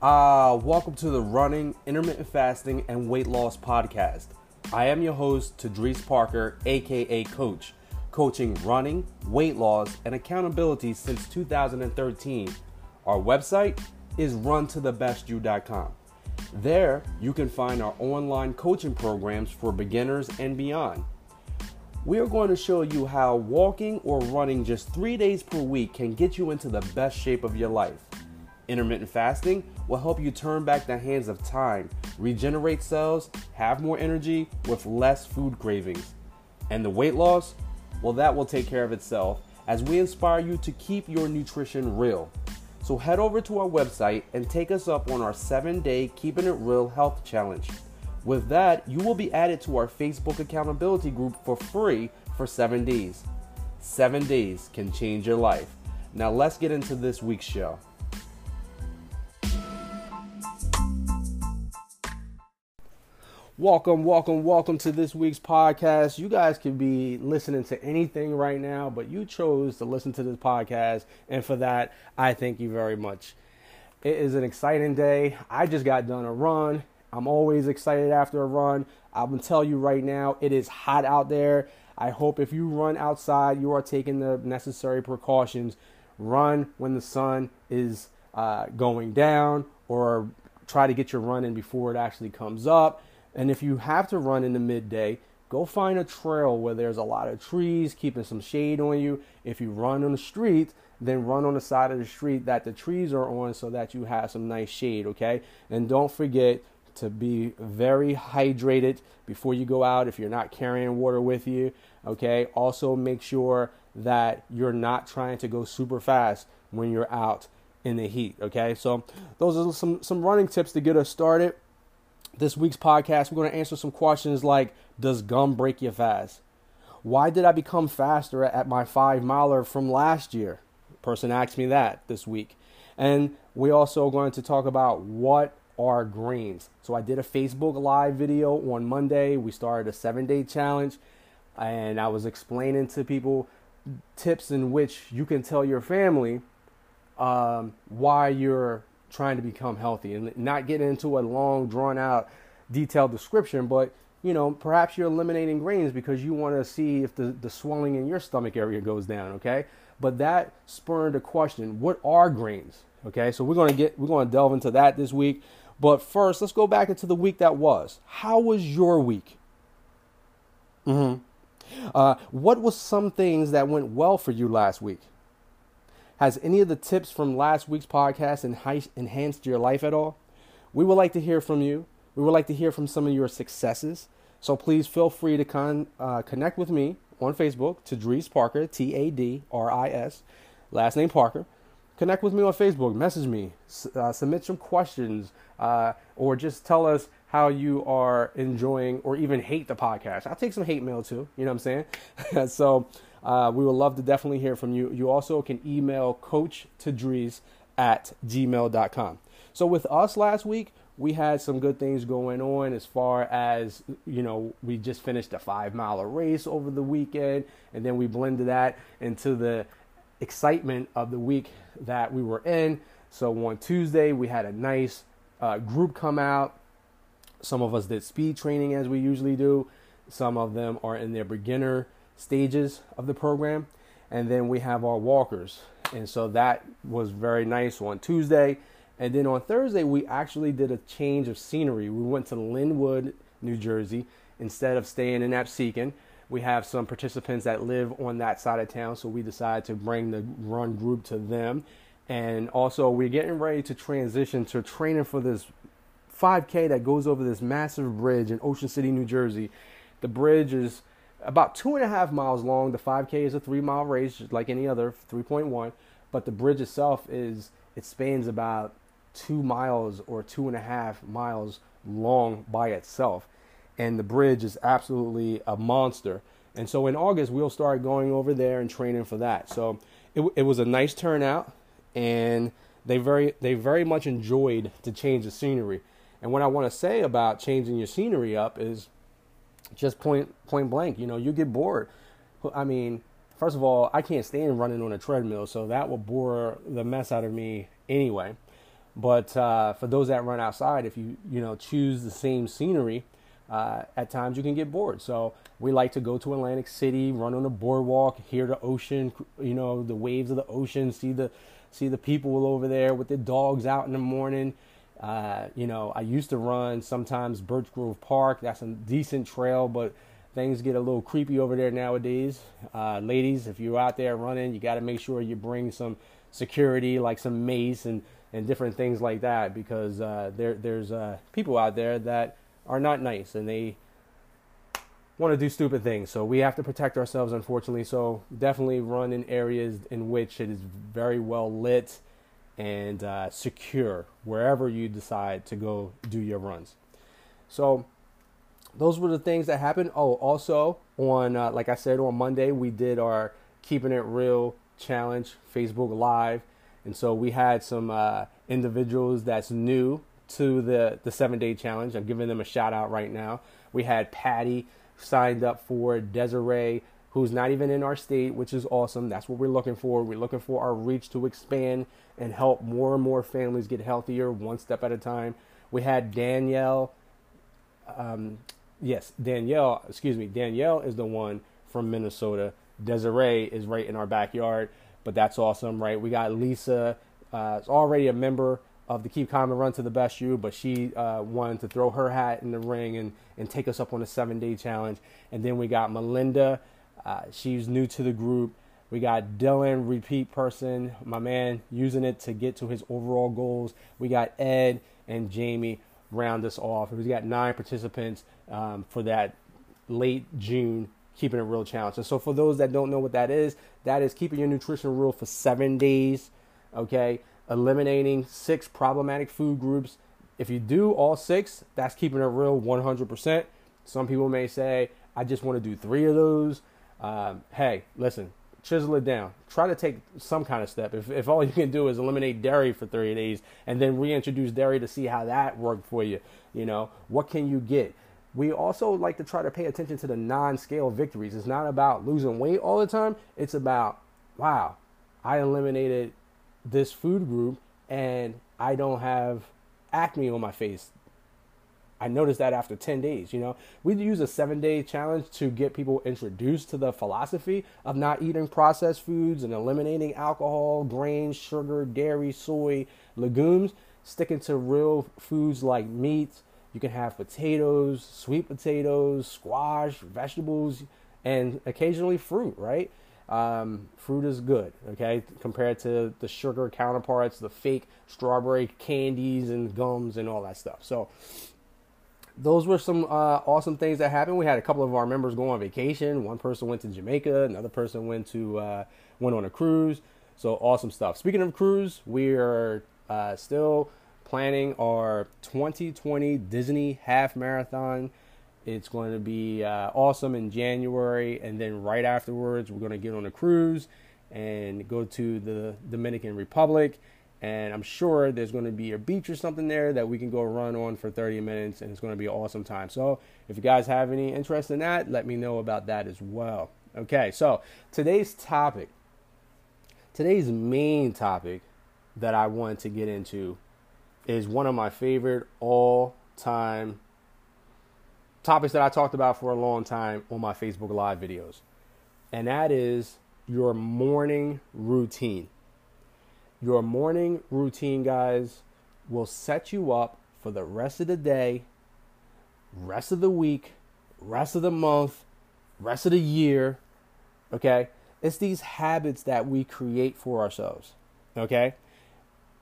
Welcome to the Running, Intermittent Fasting, and Weight Loss Podcast. I am your host, Tadrees Parker, aka Coach, coaching running, weight loss, and accountability since 2013. Our website is runtothebestyou.com. There, you can find our online coaching programs for beginners and beyond. We are going to show you how walking or running just 3 days per week can get you into the best shape of your life. Intermittent fasting will help you turn back the hands of time, regenerate cells, have more energy with less food cravings. And the weight loss, well, that will take care of itself as we inspire you to keep your nutrition real. So head over to our website and take us up on our 7-day Keeping It Real Health Challenge. With that, you will be added to our Facebook accountability group for free for 7 days. 7 days can change your life. Now let's get into this week's show. Welcome to this week's podcast. You guys could be listening to anything right now, but you chose to listen to this podcast, and for that, I thank you very much. It is an exciting day. I just got done a run. I'm always excited after a run. I'm going to tell you right now, it is hot out there. I hope if you run outside, you are taking the necessary precautions. Run when the sun is going down, or try to get your run in before it actually comes up. And if you have to run in the midday, go find a trail where there's a lot of trees, keeping some shade on you. If you run on the street, then run on the side of the street that the trees are on so that you have some nice shade, okay? And don't forget to be very hydrated before you go out if you're not carrying water with you, okay? Also, make sure that you're not trying to go super fast when you're out in the heat, okay? So those are some running tips to get us started. This week's podcast, we're going to answer some questions like, does gum break your fast? Why did I become faster at my 5-miler from last year? The person asked me that this week. And we're also going to talk about what are greens. So I did a Facebook Live video on Monday. We started a 7-day challenge, and I was explaining to people tips in which you can tell your family why you're trying to become healthy, and not get into a long, drawn-out, detailed description, but, you know, perhaps you're eliminating grains because you want to see if the swelling in your stomach area goes down, okay? But that spurred a question, what are grains, okay? So we're going to delve into that this week, but first, let's go back into the week that was. How was your week? What was some things that went well for you last week? Has any of the tips from last week's podcast enhanced your life at all? We would like to hear from you. We would like to hear from some of your successes. So please feel free to connect with me on Facebook, Tadrees Parker, T-A-D-R-I-S, last name Parker. Connect with me on Facebook, message me, submit some questions, or just tell us how you are enjoying or even hate the podcast. I'll take some hate mail too, you know what I'm saying? So we would love to definitely hear from you. You also can email coachtadrees@gmail.com. So with us last week, we had some good things going on as far as, you know, we just finished a 5-miler race over the weekend, and then we blended that into the excitement of the week that we were in. So on Tuesday, we had a nice group come out. Some of us did speed training as we usually do. Some of them are in their beginner stages of the program, and then we have our walkers, and so that was very nice on Tuesday. And then on Thursday, we actually did a change of scenery. We went to Linwood, New Jersey, instead of staying in Absecon. We have some participants that live on that side of town, so we decided to bring the run group to them. And also, we're getting ready to transition to training for this 5K that goes over this massive bridge in Ocean City, New Jersey. The bridge is about 2.5 miles long. The 5K is a 3-mile race, just like any other, 3.1. But the bridge itself spans about 2 miles or 2.5 miles long by itself. And the bridge is absolutely a monster. And so in August, we'll start going over there and training for that. So it was a nice turnout, and they very much enjoyed to change the scenery. And what I want to say about changing your scenery up is just point blank, you know, you get bored. I mean, first of all, I can't stand running on a treadmill, so that will bore the mess out of me anyway. But for those that run outside, if you choose the same scenery, at times you can get bored. So we like to go to Atlantic City, run on the boardwalk, hear the ocean, the waves of the ocean, see the people over there with their dogs out in the morning. I used to run sometimes Birch Grove Park. That's a decent trail, but things get a little creepy over there nowadays. Ladies, if you're out there running, you got to make sure you bring some security, like some mace and different things like that, because there's people out there that are not nice and they want to do stupid things. So we have to protect ourselves, unfortunately. So definitely run in areas in which it is very well lit and secure, wherever you decide to go do your runs. So those were the things that happened. Oh, also on, like I said, on Monday, we did our Keeping It Real Challenge Facebook Live. And so we had some individuals that's new to the 7-day challenge. I'm giving them a shout out right now. We had Patty signed up for it, Desiree, who's not even in our state, which is awesome. That's what we're looking for. We're looking for our reach to expand and help more and more families get healthier one step at a time. We had Danielle. Danielle is the one from Minnesota. Desiree is right in our backyard, but that's awesome, right? We got Lisa, is already a member of the Keep Calm and Run to the Best You, but she wanted to throw her hat in the ring and take us up on a 7-day challenge. And then we got Melinda. She's new to the group. We got Dylan, repeat person, my man, using it to get to his overall goals. We got Ed and Jamie round us off. We got 9 participants for that late June Keeping It Real challenge. And so for those that don't know what that is keeping your nutrition real for 7 days, okay? Eliminating 6 problematic food groups. If you do all 6, that's keeping it real 100%. Some people may say, I just want to do 3 of those. Hey, listen, chisel it down. Try to take some kind of step. If all you can do is eliminate dairy for 3 days and then reintroduce dairy to see how that worked for you, what can you get? We also like to try to pay attention to the non-scale victories. It's not about losing weight all the time. It's about, wow, I eliminated this food group and I don't have acne on my face. I noticed that after 10 days, we use a 7-day challenge to get people introduced to the philosophy of not eating processed foods and eliminating alcohol, grains, sugar, dairy, soy, legumes, sticking to real foods like meat. You can have potatoes, sweet potatoes, squash, vegetables, and occasionally fruit, right? Fruit is good, okay, compared to the sugar counterparts, the fake strawberry candies and gums and all that stuff. So those were some awesome things that happened. We had a couple of our members go on vacation. One person went to Jamaica. Another person went on a cruise. So awesome stuff. Speaking of cruise, we are still planning our 2020 Disney Half Marathon. It's going to be awesome in January, and then right afterwards, we're going to get on a cruise and go to the Dominican Republic, and I'm sure there's going to be a beach or something there that we can go run on for 30 minutes, and it's going to be an awesome time. So if you guys have any interest in that, let me know about that as well. Okay, so today's main topic that I want to get into is one of my favorite all-time topics that I talked about for a long time on my Facebook Live videos, and that is your morning routine. Your morning routine, guys, will set you up for the rest of the day, rest of the week, rest of the month, rest of the year, okay? It's these habits that we create for ourselves, okay?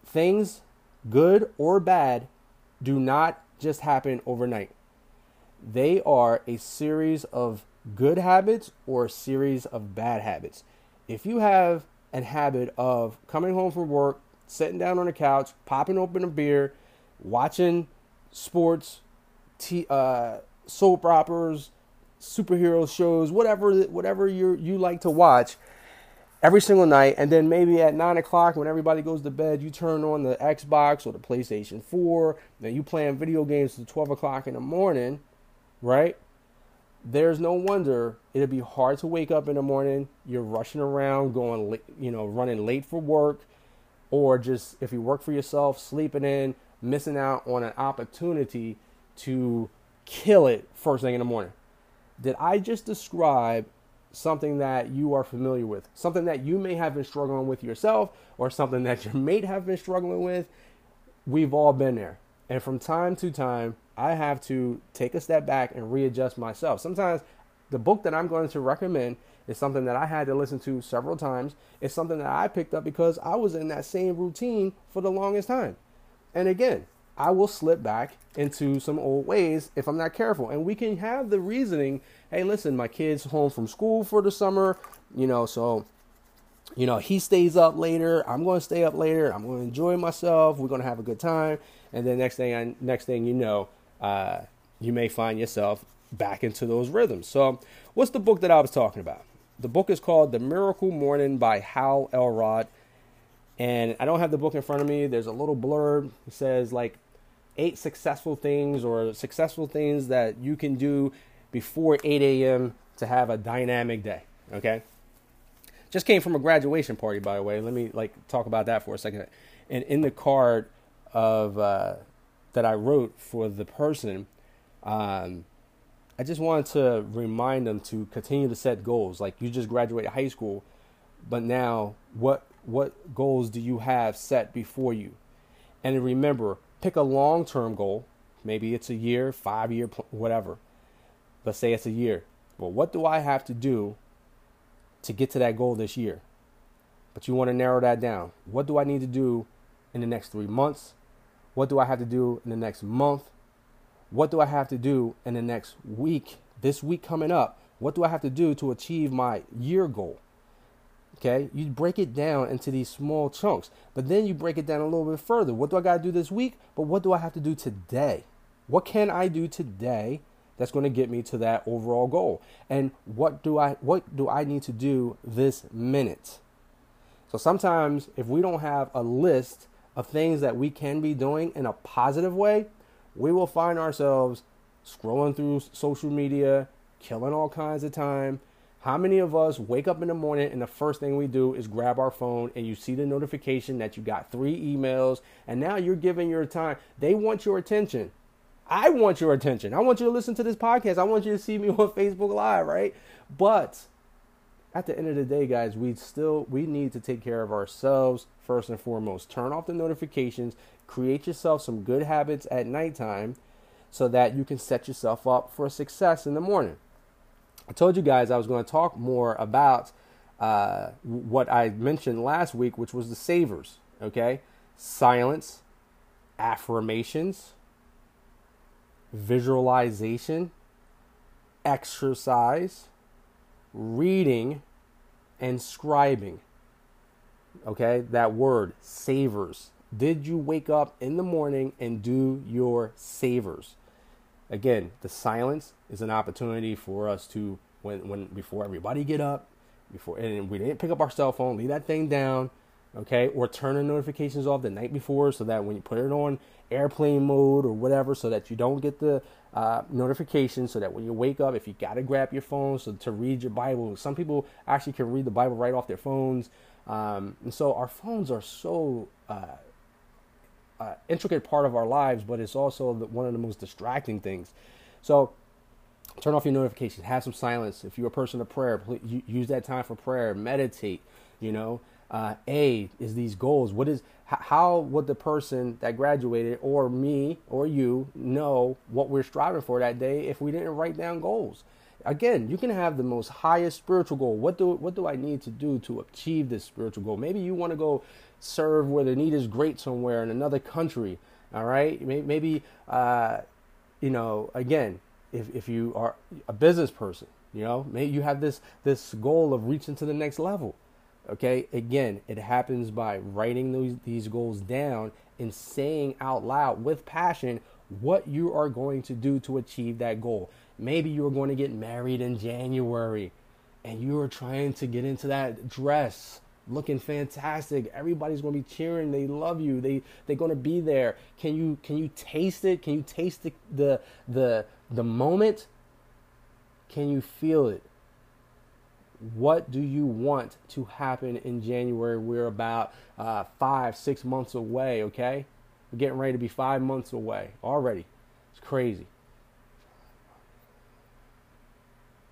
Things, good or bad, do not just happen overnight. They are a series of good habits or a series of bad habits. If you have a habit of coming home from work, sitting down on the couch, popping open a beer, watching sports, soap operas, superhero shows, whatever you like to watch every single night, and then maybe at 9 o'clock when everybody goes to bed, you turn on the Xbox or the PlayStation 4, then you playing video games till 12 o'clock in the morning, right? There's no wonder it'll be hard to wake up in the morning. You're rushing around, running late for work, or just if you work for yourself, sleeping in, missing out on an opportunity to kill it first thing in the morning. Did I just describe something that you are familiar with, something that you may have been struggling with yourself or something that your mate have been struggling with? We've all been there. And from time to time, I have to take a step back and readjust myself. Sometimes the book that I'm going to recommend is something that I had to listen to several times. It's something that I picked up because I was in that same routine for the longest time. And again, I will slip back into some old ways if I'm not careful. And we can have the reasoning, hey, listen, my kid's home from school for the summer, so, he stays up later. I'm going to stay up later. I'm going to enjoy myself. We're going to have a good time. And then next thing you know, you may find yourself back into those rhythms. So what's the book that I was talking about? The book is called The Miracle Morning by Hal Elrod. And I don't have the book in front of me. There's a little blurb. It says like 8 successful things or successful things that you can do before 8 a.m. to have a dynamic day. Okay. Just came from a graduation party, by the way. Let me talk about that for a second. And in the card of that I wrote for the person, I just wanted to remind them to continue to set goals. Like, you just graduated high school, but now what goals do you have set before you? And remember, pick a long-term goal. Maybe it's a year, 5-year, whatever. Let's say it's a year. Well, what do I have to do to get to that goal this year? But you want to narrow that down. What do I need to do in the next 3 months? What do I have to do in the next month? What do I have to do in the next week? This week coming up, what do I have to do to achieve my year goal? Okay, you break it down into these small chunks, but then you break it down a little bit further. What do I got to do this week? But what do I have to do today? What can I do today that's going to get me to that overall goal? And what do I need to do this minute? So sometimes if we don't have a list of things that we can be doing in a positive way, we will find ourselves scrolling through social media, killing all kinds of time. How many of us wake up in the morning and the first thing we do is grab our phone, and you see the notification that you got 3 emails, and now you're giving your time. They want your attention. I want your attention. I want you to listen to this podcast. I want you to see me on Facebook Live, right? But at the end of the day, guys, we need to take care of ourselves first and foremost. Turn off the notifications. Create yourself some good habits at nighttime so that you can set yourself up for success in the morning. I told you guys I was going to talk more about what I mentioned last week, which was the savers, okay? Silence, affirmations, visualization, exercise, reading, and scribing, okay? That word, savers. Did you wake up in the morning and do your savers? Again, the silence is an opportunity for us to, when before everybody get up, and we didn't pick up our cell phone, leave that thing down, okay? Or turn the notifications off the night before so that when you put it on airplane mode or whatever, so that you don't get the notifications, so that when you wake up, if you got to grab your phone to read your Bible. Some people actually can read the Bible right off their phones. And so our phones are so intricate part of our lives, but it's also one of the most distracting things. So turn off your notifications, have some silence. If you're a person of prayer, please use that time for prayer, meditate, A is these goals. How would the person that graduated or me or you know what we're striving for that day if we didn't write down goals? Again, you can have the most highest spiritual goal. What do I need to do to achieve this spiritual goal? Maybe you want to go serve where the need is great somewhere in another country. All right. Maybe, again, if you are a business person, maybe you have this goal of reaching to the next level. Okay. Again, it happens by writing these goals down and saying out loud with passion what you are going to do to achieve that goal. Maybe you're going to get married in January and you're trying to get into that dress looking fantastic. Everybody's going to be cheering. They love you. They're going to be there. Can you taste it? Can you taste the moment? Can you feel it? What do you want to happen in January? We're about 5-6 months away, okay? We're getting ready to be 5 months away already. It's crazy.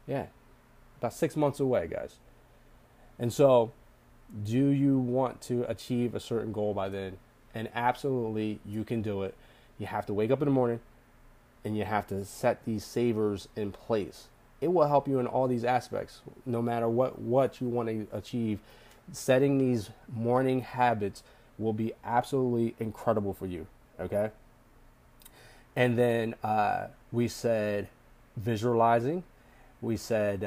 Yeah, about 6 months away, guys. And so, do you want to achieve a certain goal by then? And absolutely, you can do it. You have to wake up in the morning, and you have to set these savers in place. It will help you in all these aspects, no matter what you want to achieve. Setting these morning habits will be absolutely incredible for you, okay? And then we said visualizing. We said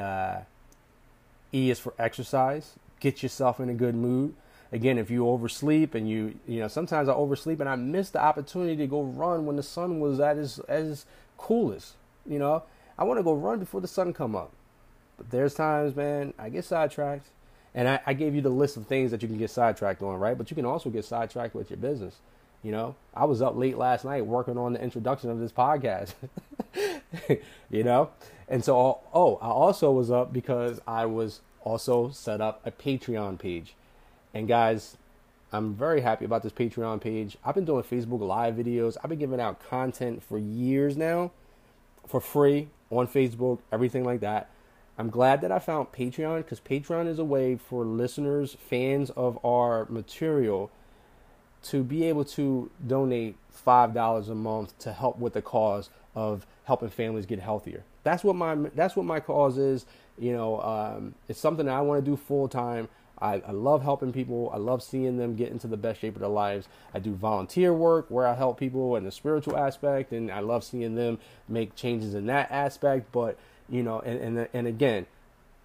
E is for exercise. Get yourself in a good mood. Again, if you oversleep and you know, sometimes I oversleep and I miss the opportunity to go run when the sun was at its coolest, you know? I want to go run before the sun come up. But there's times, man, I get sidetracked. And I gave you the list of things that you can get sidetracked on, right? But you can also get sidetracked with your business, you know? I was up late last night working on the introduction of this podcast, you know? And so, I also was up because I was also set up a Patreon page. And guys, I'm very happy about this Patreon page. I've been doing Facebook Live videos. I've been giving out content for years now for free. On Facebook, everything like that. I'm glad that I found Patreon, because Patreon is a way for listeners, fans of our material, to be able to donate $5 a month to help with the cause of helping families get healthier. That's what my cause is. You know, it's something that I want to do full time. I love helping people. I love seeing them get into the best shape of their lives. I do volunteer work where I help people in the spiritual aspect, and I love seeing them make changes in that aspect. But, you know, and again,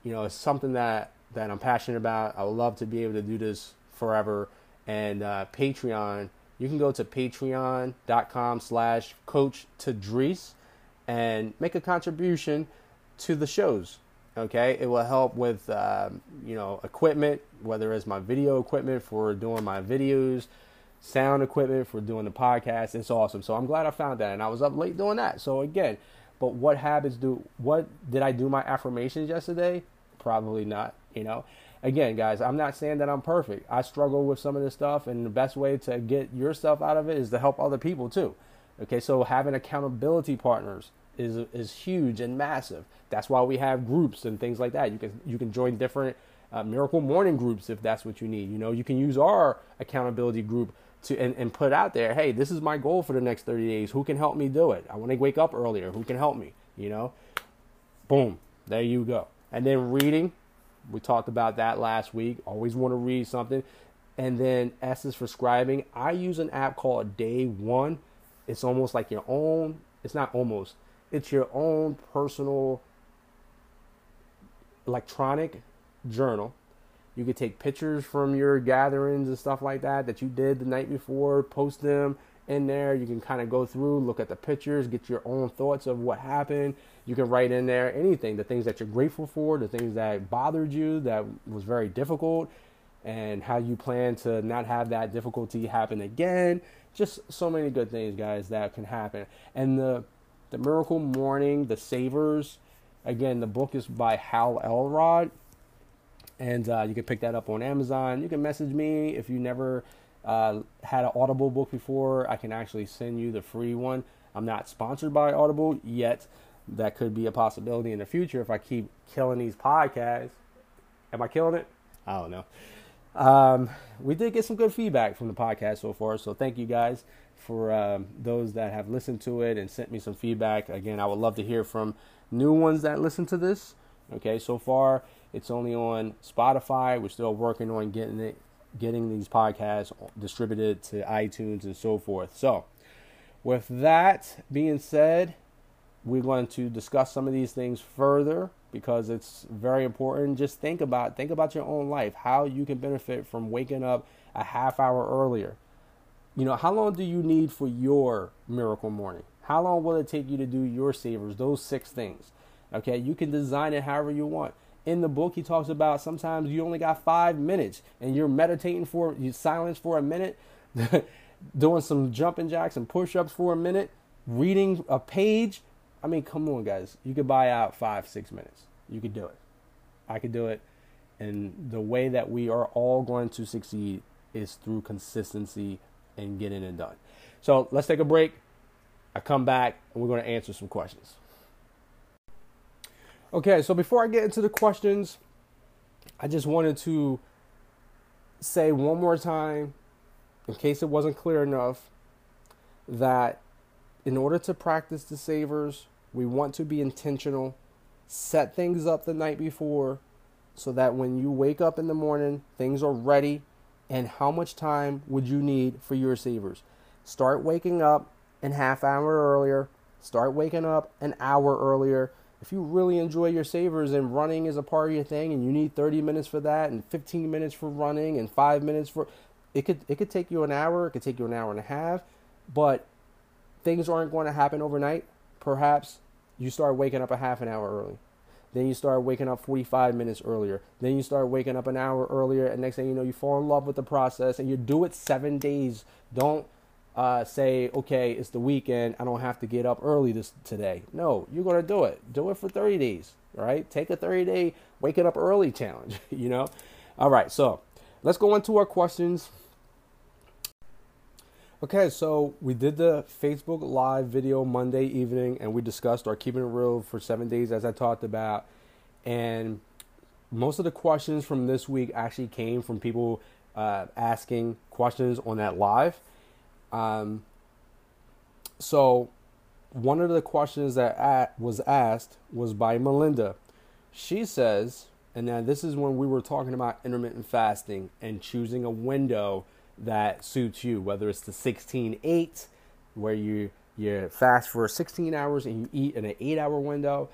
you know, it's something that I'm passionate about. I would love to be able to do this forever. And Patreon, you can go to patreon.com/coachtadrees and make a contribution to the shows. Okay, it will help with, you know, equipment, whether it's my video equipment for doing my videos, sound equipment for doing the podcast. It's awesome. So I'm glad I found that. And I was up late doing that. So again, but what did I do my affirmations yesterday? Probably not, you know. Again, guys, I'm not saying that I'm perfect. I struggle with some of this stuff. And the best way to get yourself out of it is to help other people too. Okay, so having accountability partners is huge and massive. That's why we have groups and things like that. You can join different Miracle Morning groups if that's what you need. You know, you can use our accountability group to and put out there, hey, this is my goal for the next 30 days. Who can help me do it? I want to wake up earlier. Who can help me? You know, boom, there you go. And then reading, we talked about that last week. Always want to read something. And then S is for scribing. I use an app called Day One. It's almost like your own. It's not almost. It's your own personal electronic journal. You could take pictures from your gatherings and stuff like that you did the night before, post them in there. You can kind of go through, look at the pictures, get your own thoughts of what happened. You can write in there anything, the things that you're grateful for, the things that bothered you, that was very difficult, and how you plan to not have that difficulty happen again. Just so many good things, guys, that can happen. And The Miracle Morning, The Savers. Again, the book is by Hal Elrod. And you can pick that up on Amazon. You can message me if you never had an Audible book before. I can actually send you the free one. I'm not sponsored by Audible yet. That could be a possibility in the future if I keep killing these podcasts. Am I killing it? I don't know. We did get some good feedback from the podcast so far. So thank you guys for those that have listened to it and sent me some feedback. Again, I would love to hear from new ones that listen to this. Okay, so far it's only on Spotify. We're still working on getting these podcasts distributed to iTunes and so forth. So with that being said, we're going to discuss some of these things further because it's very important. Just think about your own life, how you can benefit from waking up a half hour earlier. You know, how long do you need for your miracle morning? How long will it take you to do your savers, those 6 things? Okay, you can design it however you want. In the book, he talks about sometimes you only got 5 minutes and you're meditating you silence for a minute, doing some jumping jacks and push-ups for a minute, reading a page. I mean, come on, guys. You could buy out 5-6 minutes. You could do it. I could do it. And the way that we are all going to succeed is through consistency and getting it done. So let's take a break. I come back and we're going to answer some questions. Okay, so before I get into the questions, I just wanted to say one more time, in case it wasn't clear enough, that in order to practice the savers, we want to be intentional, set things up the night before so that when you wake up in the morning, things are ready. And how much time would you need for your savers? Start waking up a half hour earlier. Start waking up an hour earlier. If you really enjoy your savers and running is a part of your thing and you need 30 minutes for that and 15 minutes for running and 5 minutes for... It could take you an hour. It could take you an hour and a half. But things aren't going to happen overnight. Perhaps you start waking up a half an hour early. Then you start waking up 45 minutes earlier. Then you start waking up an hour earlier. And next thing you know, you fall in love with the process and you do it 7 days. Don't say, okay, it's the weekend. I don't have to get up early today. No, you're going to do it. Do it for 30 days, all right? Take a 30-day wake it up early challenge, you know? All right, so let's go into our questions. Okay, so we did the Facebook Live video Monday evening, and we discussed our Keeping It Real for 7 days, as I talked about. And most of the questions from this week actually came from people asking questions on that live. So one of the questions that was asked was by Melinda. She says, and now this is when we were talking about intermittent fasting and choosing a window that suits you, whether it's the 16-8, where you fast for 16 hours and you eat in an 8-hour window,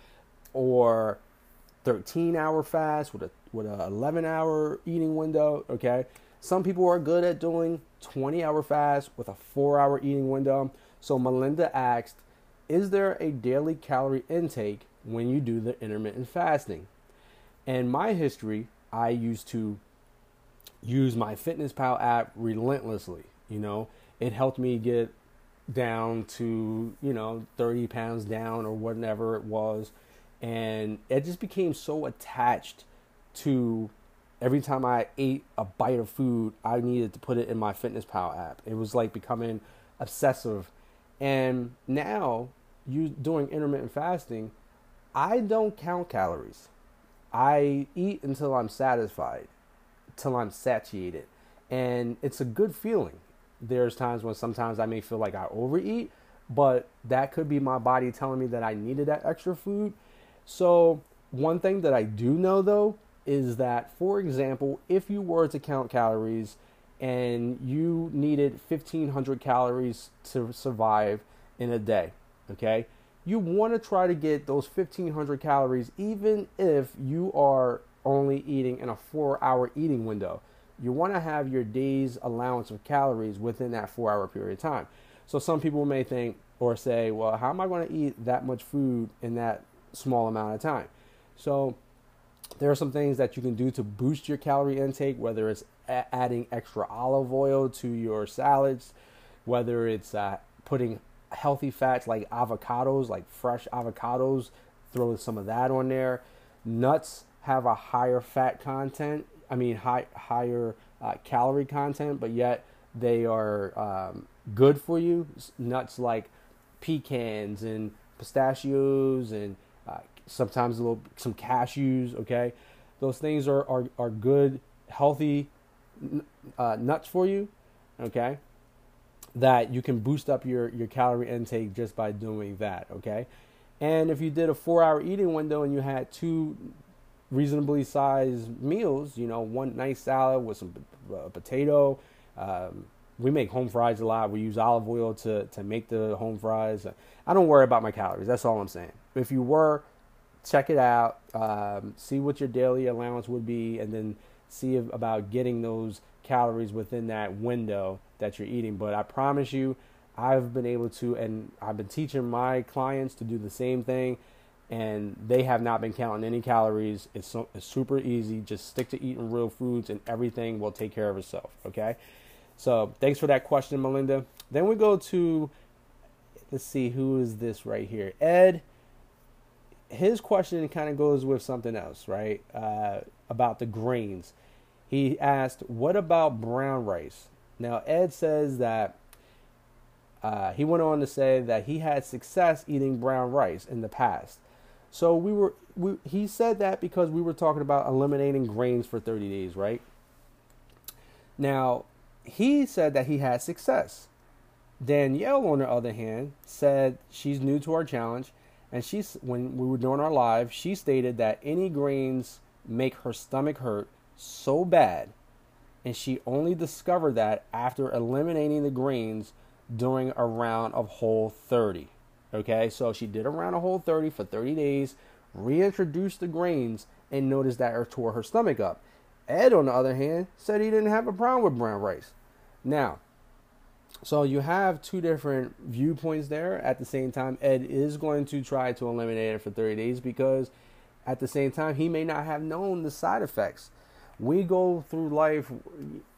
or 13-hour fast with a 11-hour eating window. Okay, some people are good at doing 20-hour fast with a 4-hour eating window. So Melinda asked, "Is there a daily calorie intake when you do the intermittent fasting?" And my history, I used to use My Fitness Pal app relentlessly. You know, it helped me get down to, you know, 30 pounds down or whatever it was. And it just became so attached to every time I ate a bite of food, I needed to put it in My Fitness Pal app. It was like becoming obsessive. And now doing intermittent fasting, I don't count calories. I eat until I'm satisfied, till I'm satiated, and it's a good feeling. There's times when sometimes I may feel like I overeat, but that could be my body telling me that I needed that extra food. So one thing that I do know though is that, for example, if you were to count calories and you needed 1,500 calories to survive in a day, okay, you want to try to get those 1,500 calories even if you are only eating in a 4-hour eating window. You want to have your day's allowance of calories within that 4-hour period of time. So some people may think or say, well, how am I going to eat that much food in that small amount of time? So there are some things that you can do to boost your calorie intake, whether it's adding extra olive oil to your salads, whether it's putting healthy fats like avocados, like fresh avocados, throw some of that on there. Nuts have a higher fat content, higher calorie content, but yet they are good for you. Nuts like pecans and pistachios and sometimes some cashews, okay? Those things are good, healthy nuts for you, okay? That you can boost up your calorie intake just by doing that, okay? And if you did a 4-hour eating window and you had 2 reasonably sized meals, you know, one nice salad with some potato. We make home fries a lot. We use olive oil to make the home fries. I don't worry about my calories. That's all I'm saying. If you were, check it out. See what your daily allowance would be, and then see about getting those calories within that window that you're eating. But I promise you, I've been able to, and I've been teaching my clients to do the same thing, and they have not been counting any calories. It's super easy. Just stick to eating real foods and everything will take care of itself, okay? So thanks for that question, Melinda. Then we go to, let's see, who is this right here? Ed, his question kind of goes with something else, right? about the grains. He asked, what about brown rice? Now, Ed says that he went on to say that he had success eating brown rice in the past. So he said that because we were talking about eliminating grains for 30 days, right? Now, he said that he had success. Danielle, on the other hand, said she's new to our challenge. And when we were doing our live, she stated that any grains make her stomach hurt so bad. And she only discovered that after eliminating the grains during a round of Whole30. Okay, so she did a round of Whole30 for 30 days, reintroduced the grains, and noticed that it tore her stomach up. Ed, on the other hand, said he didn't have a problem with brown rice. Now, so you have two different viewpoints there. At the same time, Ed is going to try to eliminate it for 30 days because at the same time, he may not have known the side effects. We go through life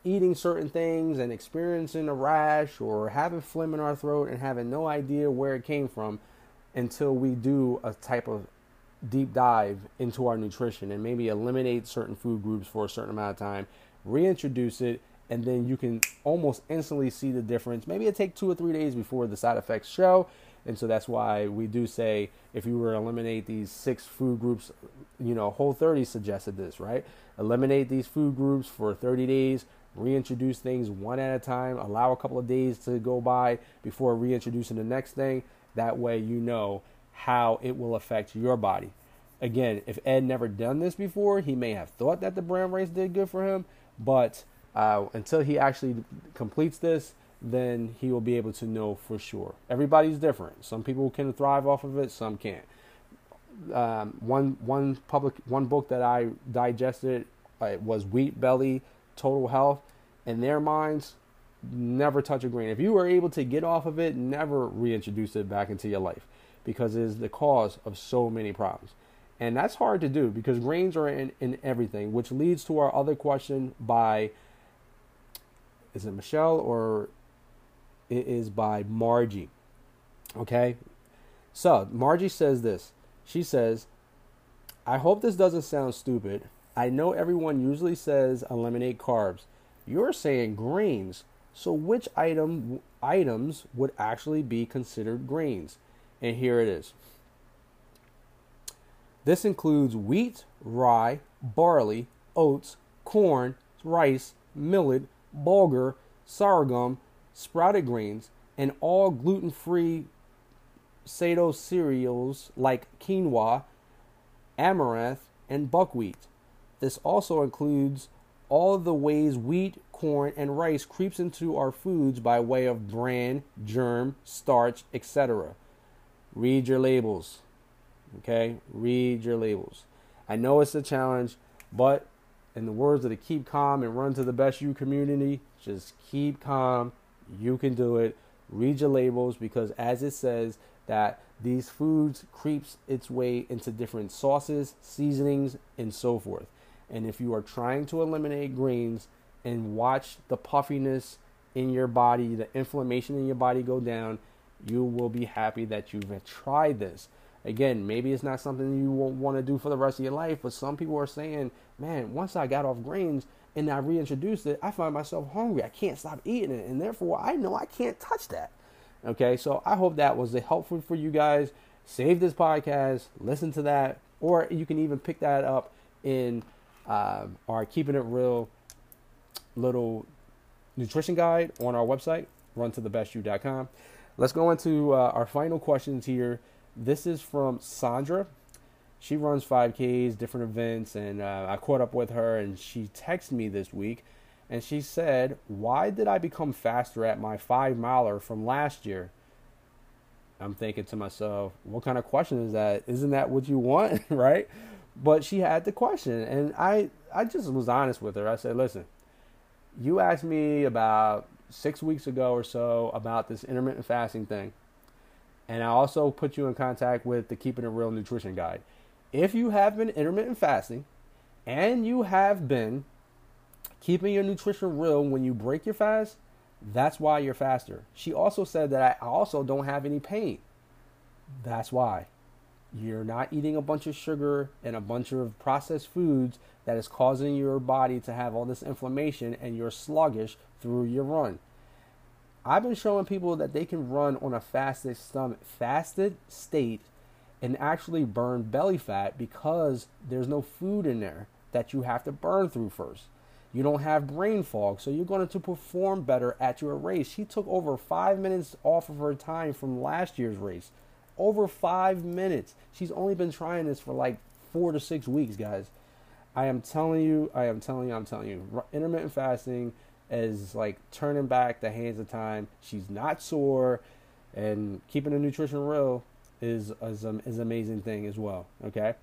eating certain things and experiencing a rash or having phlegm in our throat and having no idea where it came from until we do a type of deep dive into our nutrition and maybe eliminate certain food groups for a certain amount of time, reintroduce it, and then you can almost instantly see the difference. Maybe it takes 2 or 3 days before the side effects show. And so that's why we do say if you were to eliminate these 6 food groups, you know, Whole30 suggested this, right? Eliminate these food groups for 30 days, reintroduce things one at a time, allow a couple of days to go by before reintroducing the next thing. That way you know how it will affect your body. Again, if Ed never done this before, he may have thought that the brown rice did good for him, but until he actually completes this, then he will be able to know for sure. Everybody's different. Some people can thrive off of it. Some can't. One book that I digested was Wheat Belly, Total Health. In their minds, never touch a grain. If you were able to get off of it, never reintroduce it back into your life because it is the cause of so many problems. And that's hard to do because grains are in everything, which leads to our other question by, is it Michelle or it is by Margie? Okay. So Margie says this. She says, I hope this doesn't sound stupid. I know everyone usually says eliminate carbs. You're saying grains. So which items would actually be considered grains? And here it is. This includes wheat, rye, barley, oats, corn, rice, millet, bulgur, sorghum, sprouted grains, and all gluten-free pseudo cereals like quinoa, amaranth, and buckwheat. This also includes all the ways wheat, corn, and rice creeps into our foods by way of bran, germ, starch, etc. Read your labels. Okay, read your labels. I know it's a challenge, but in the words of the Keep Calm and Run to the Best You community, just keep calm. You can do it. Read your labels because as it says that these foods creeps its way into different sauces, seasonings, and so forth. And if you are trying to eliminate grains and watch the puffiness in your body, the inflammation in your body go down, you will be happy that you've tried this. Again, maybe it's not something you won't want to do for the rest of your life, but some people are saying, man, once I got off grains and I reintroduced it, I find myself hungry. I can't stop eating it, and therefore I know I can't touch that. Okay, so I hope that was helpful for you guys. Save this podcast, listen to that, or you can even pick that up in our Keeping It Real little nutrition guide on our website, runtothebestyou.com. Let's go into our final questions here. This is from Sandra. She runs 5Ks, different events, and I caught up with her, and she texted me this week, and she said, why did I become faster at my 5-miler from last year? I'm thinking to myself, what kind of question is that? Isn't that what you want, right? But she had the question, and I just was honest with her. I said, listen, you asked me about 6 weeks ago or so about this intermittent fasting thing. And I also put you in contact with the Keeping It Real Nutrition Guide. If you have been intermittent fasting and you have been keeping your nutrition real when you break your fast, that's why you're faster. She also said that I also don't have any pain. That's why. you're not eating a bunch of sugar and a bunch of processed foods that is causing your body to have all this inflammation, and you're sluggish through your run. I've been showing people that they can run on a fasted state and actually burn belly fat because there's no food in there that you have to burn through first. You don't have brain fog, so you're going to perform better at your race. She took over 5 minutes off of her time from last year's race. Over 5 minutes. She's only been trying this for like 4 to 6 weeks, guys. I am telling you. Intermittent fasting is like turning back the hands of time. She's not sore, and keeping the nutrition real is an amazing thing as well, okay?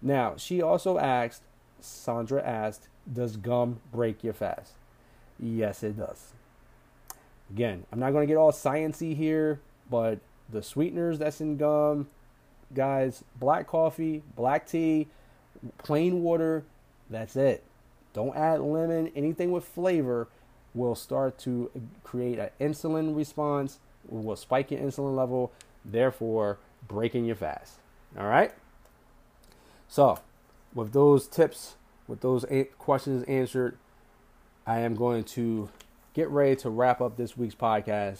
Now, she also asked, Sandra asked, does gum break your fast? Yes, it does. Again, I'm not going to get all sciencey here, but the sweeteners that's in gum, guys, black coffee, black tea, plain water, that's it. Don't add lemon. Anything with flavor will start to create an insulin response, will spike your insulin level, therefore breaking your fast. All right? So with those tips, with those questions answered, I am going to get ready to wrap up this week's podcast.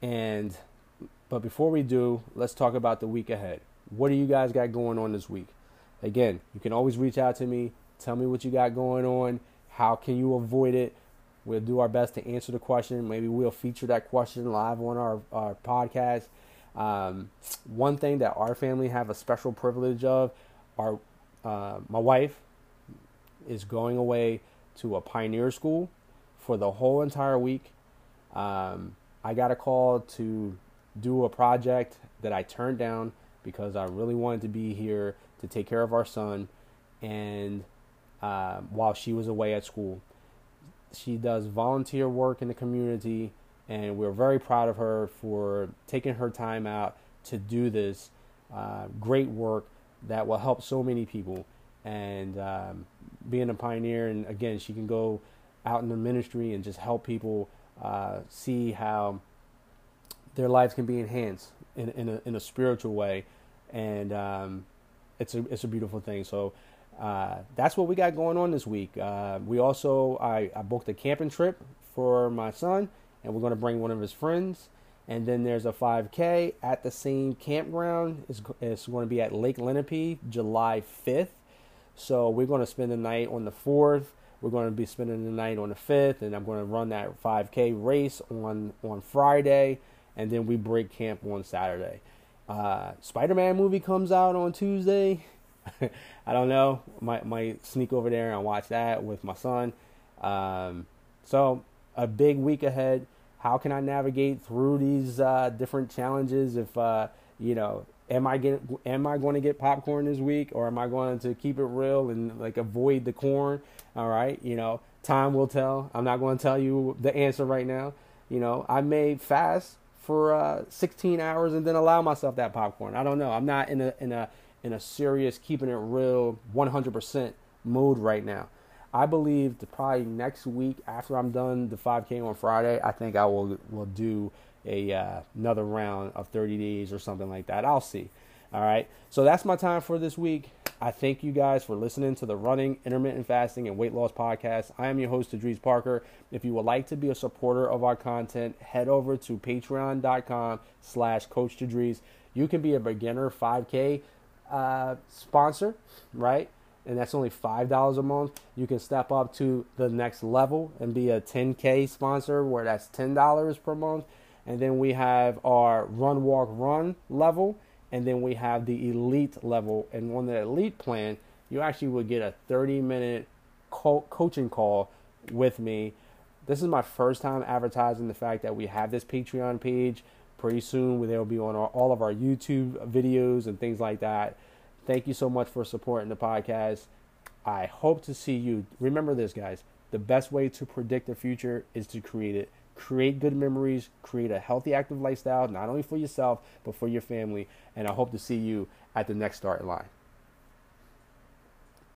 But before we do, let's talk about the week ahead. What do you guys got going on this week? Again, you can always reach out to me. Tell me what you got going on. How can you avoid it? We'll do our best to answer the question. Maybe we'll feature that question live on our podcast. One thing that our family have a special privilege of, my wife is going away to a pioneer school for the whole entire week. I got a call to do a project that I turned down because I really wanted to be here to take care of our son, and while she was away at school. She does volunteer work in the community, and we're very proud of her for taking her time out to do this great work that will help so many people. And being a pioneer, and again, she can go out in the ministry and just help people see how their lives can be enhanced in a spiritual way, and it's a beautiful thing. So that's what we got going on this week. I booked a camping trip for my son, and we're going to bring one of his friends. And then there's a 5K at the same campground. It's going to be at Lake Lenape, July 5th. So we're going to spend the night on the 4th. We're going to be spending the night on the 5th, and I'm going to run that 5K race on Friday. And then we break camp on Saturday. Spider-Man movie comes out on Tuesday. I don't know. Might sneak over there and watch that with my son. So a big week ahead. How can I navigate through these different challenges? If am I going to get popcorn this week, or am I going to keep it real and like avoid the corn? All right, time will tell. I'm not going to tell you the answer right now. I may fast for 16 hours and then allow myself that popcorn. I don't know. I'm not in a serious keeping it real 100% mode right now. I believe that probably next week after I'm done the 5K on Friday, I think I will do another round of 30 days or something like that. I'll see. All right. So that's my time for this week. I thank you guys for listening to the Running, Intermittent Fasting, and Weight Loss Podcast. I am your host, Tadrees Parker. If you would like to be a supporter of our content, head over to patreon.com/CoachTadrees. You can be a beginner 5K sponsor, right? And that's only $5 a month. You can step up to the next level and be a 10K sponsor, where that's $10 per month. And then we have our Run, Walk, Run level. And then we have the elite level. And on the elite plan, you actually will get a 30-minute coaching call with me. This is my first time advertising the fact that we have this Patreon page. Pretty soon, they'll be on all of our YouTube videos and things like that. Thank you so much for supporting the podcast. I hope to see you. Remember this, guys. The best way to predict the future is to create it. Create good memories, create a healthy, active lifestyle, not only for yourself, but for your family. And I hope to see you at the next starting line.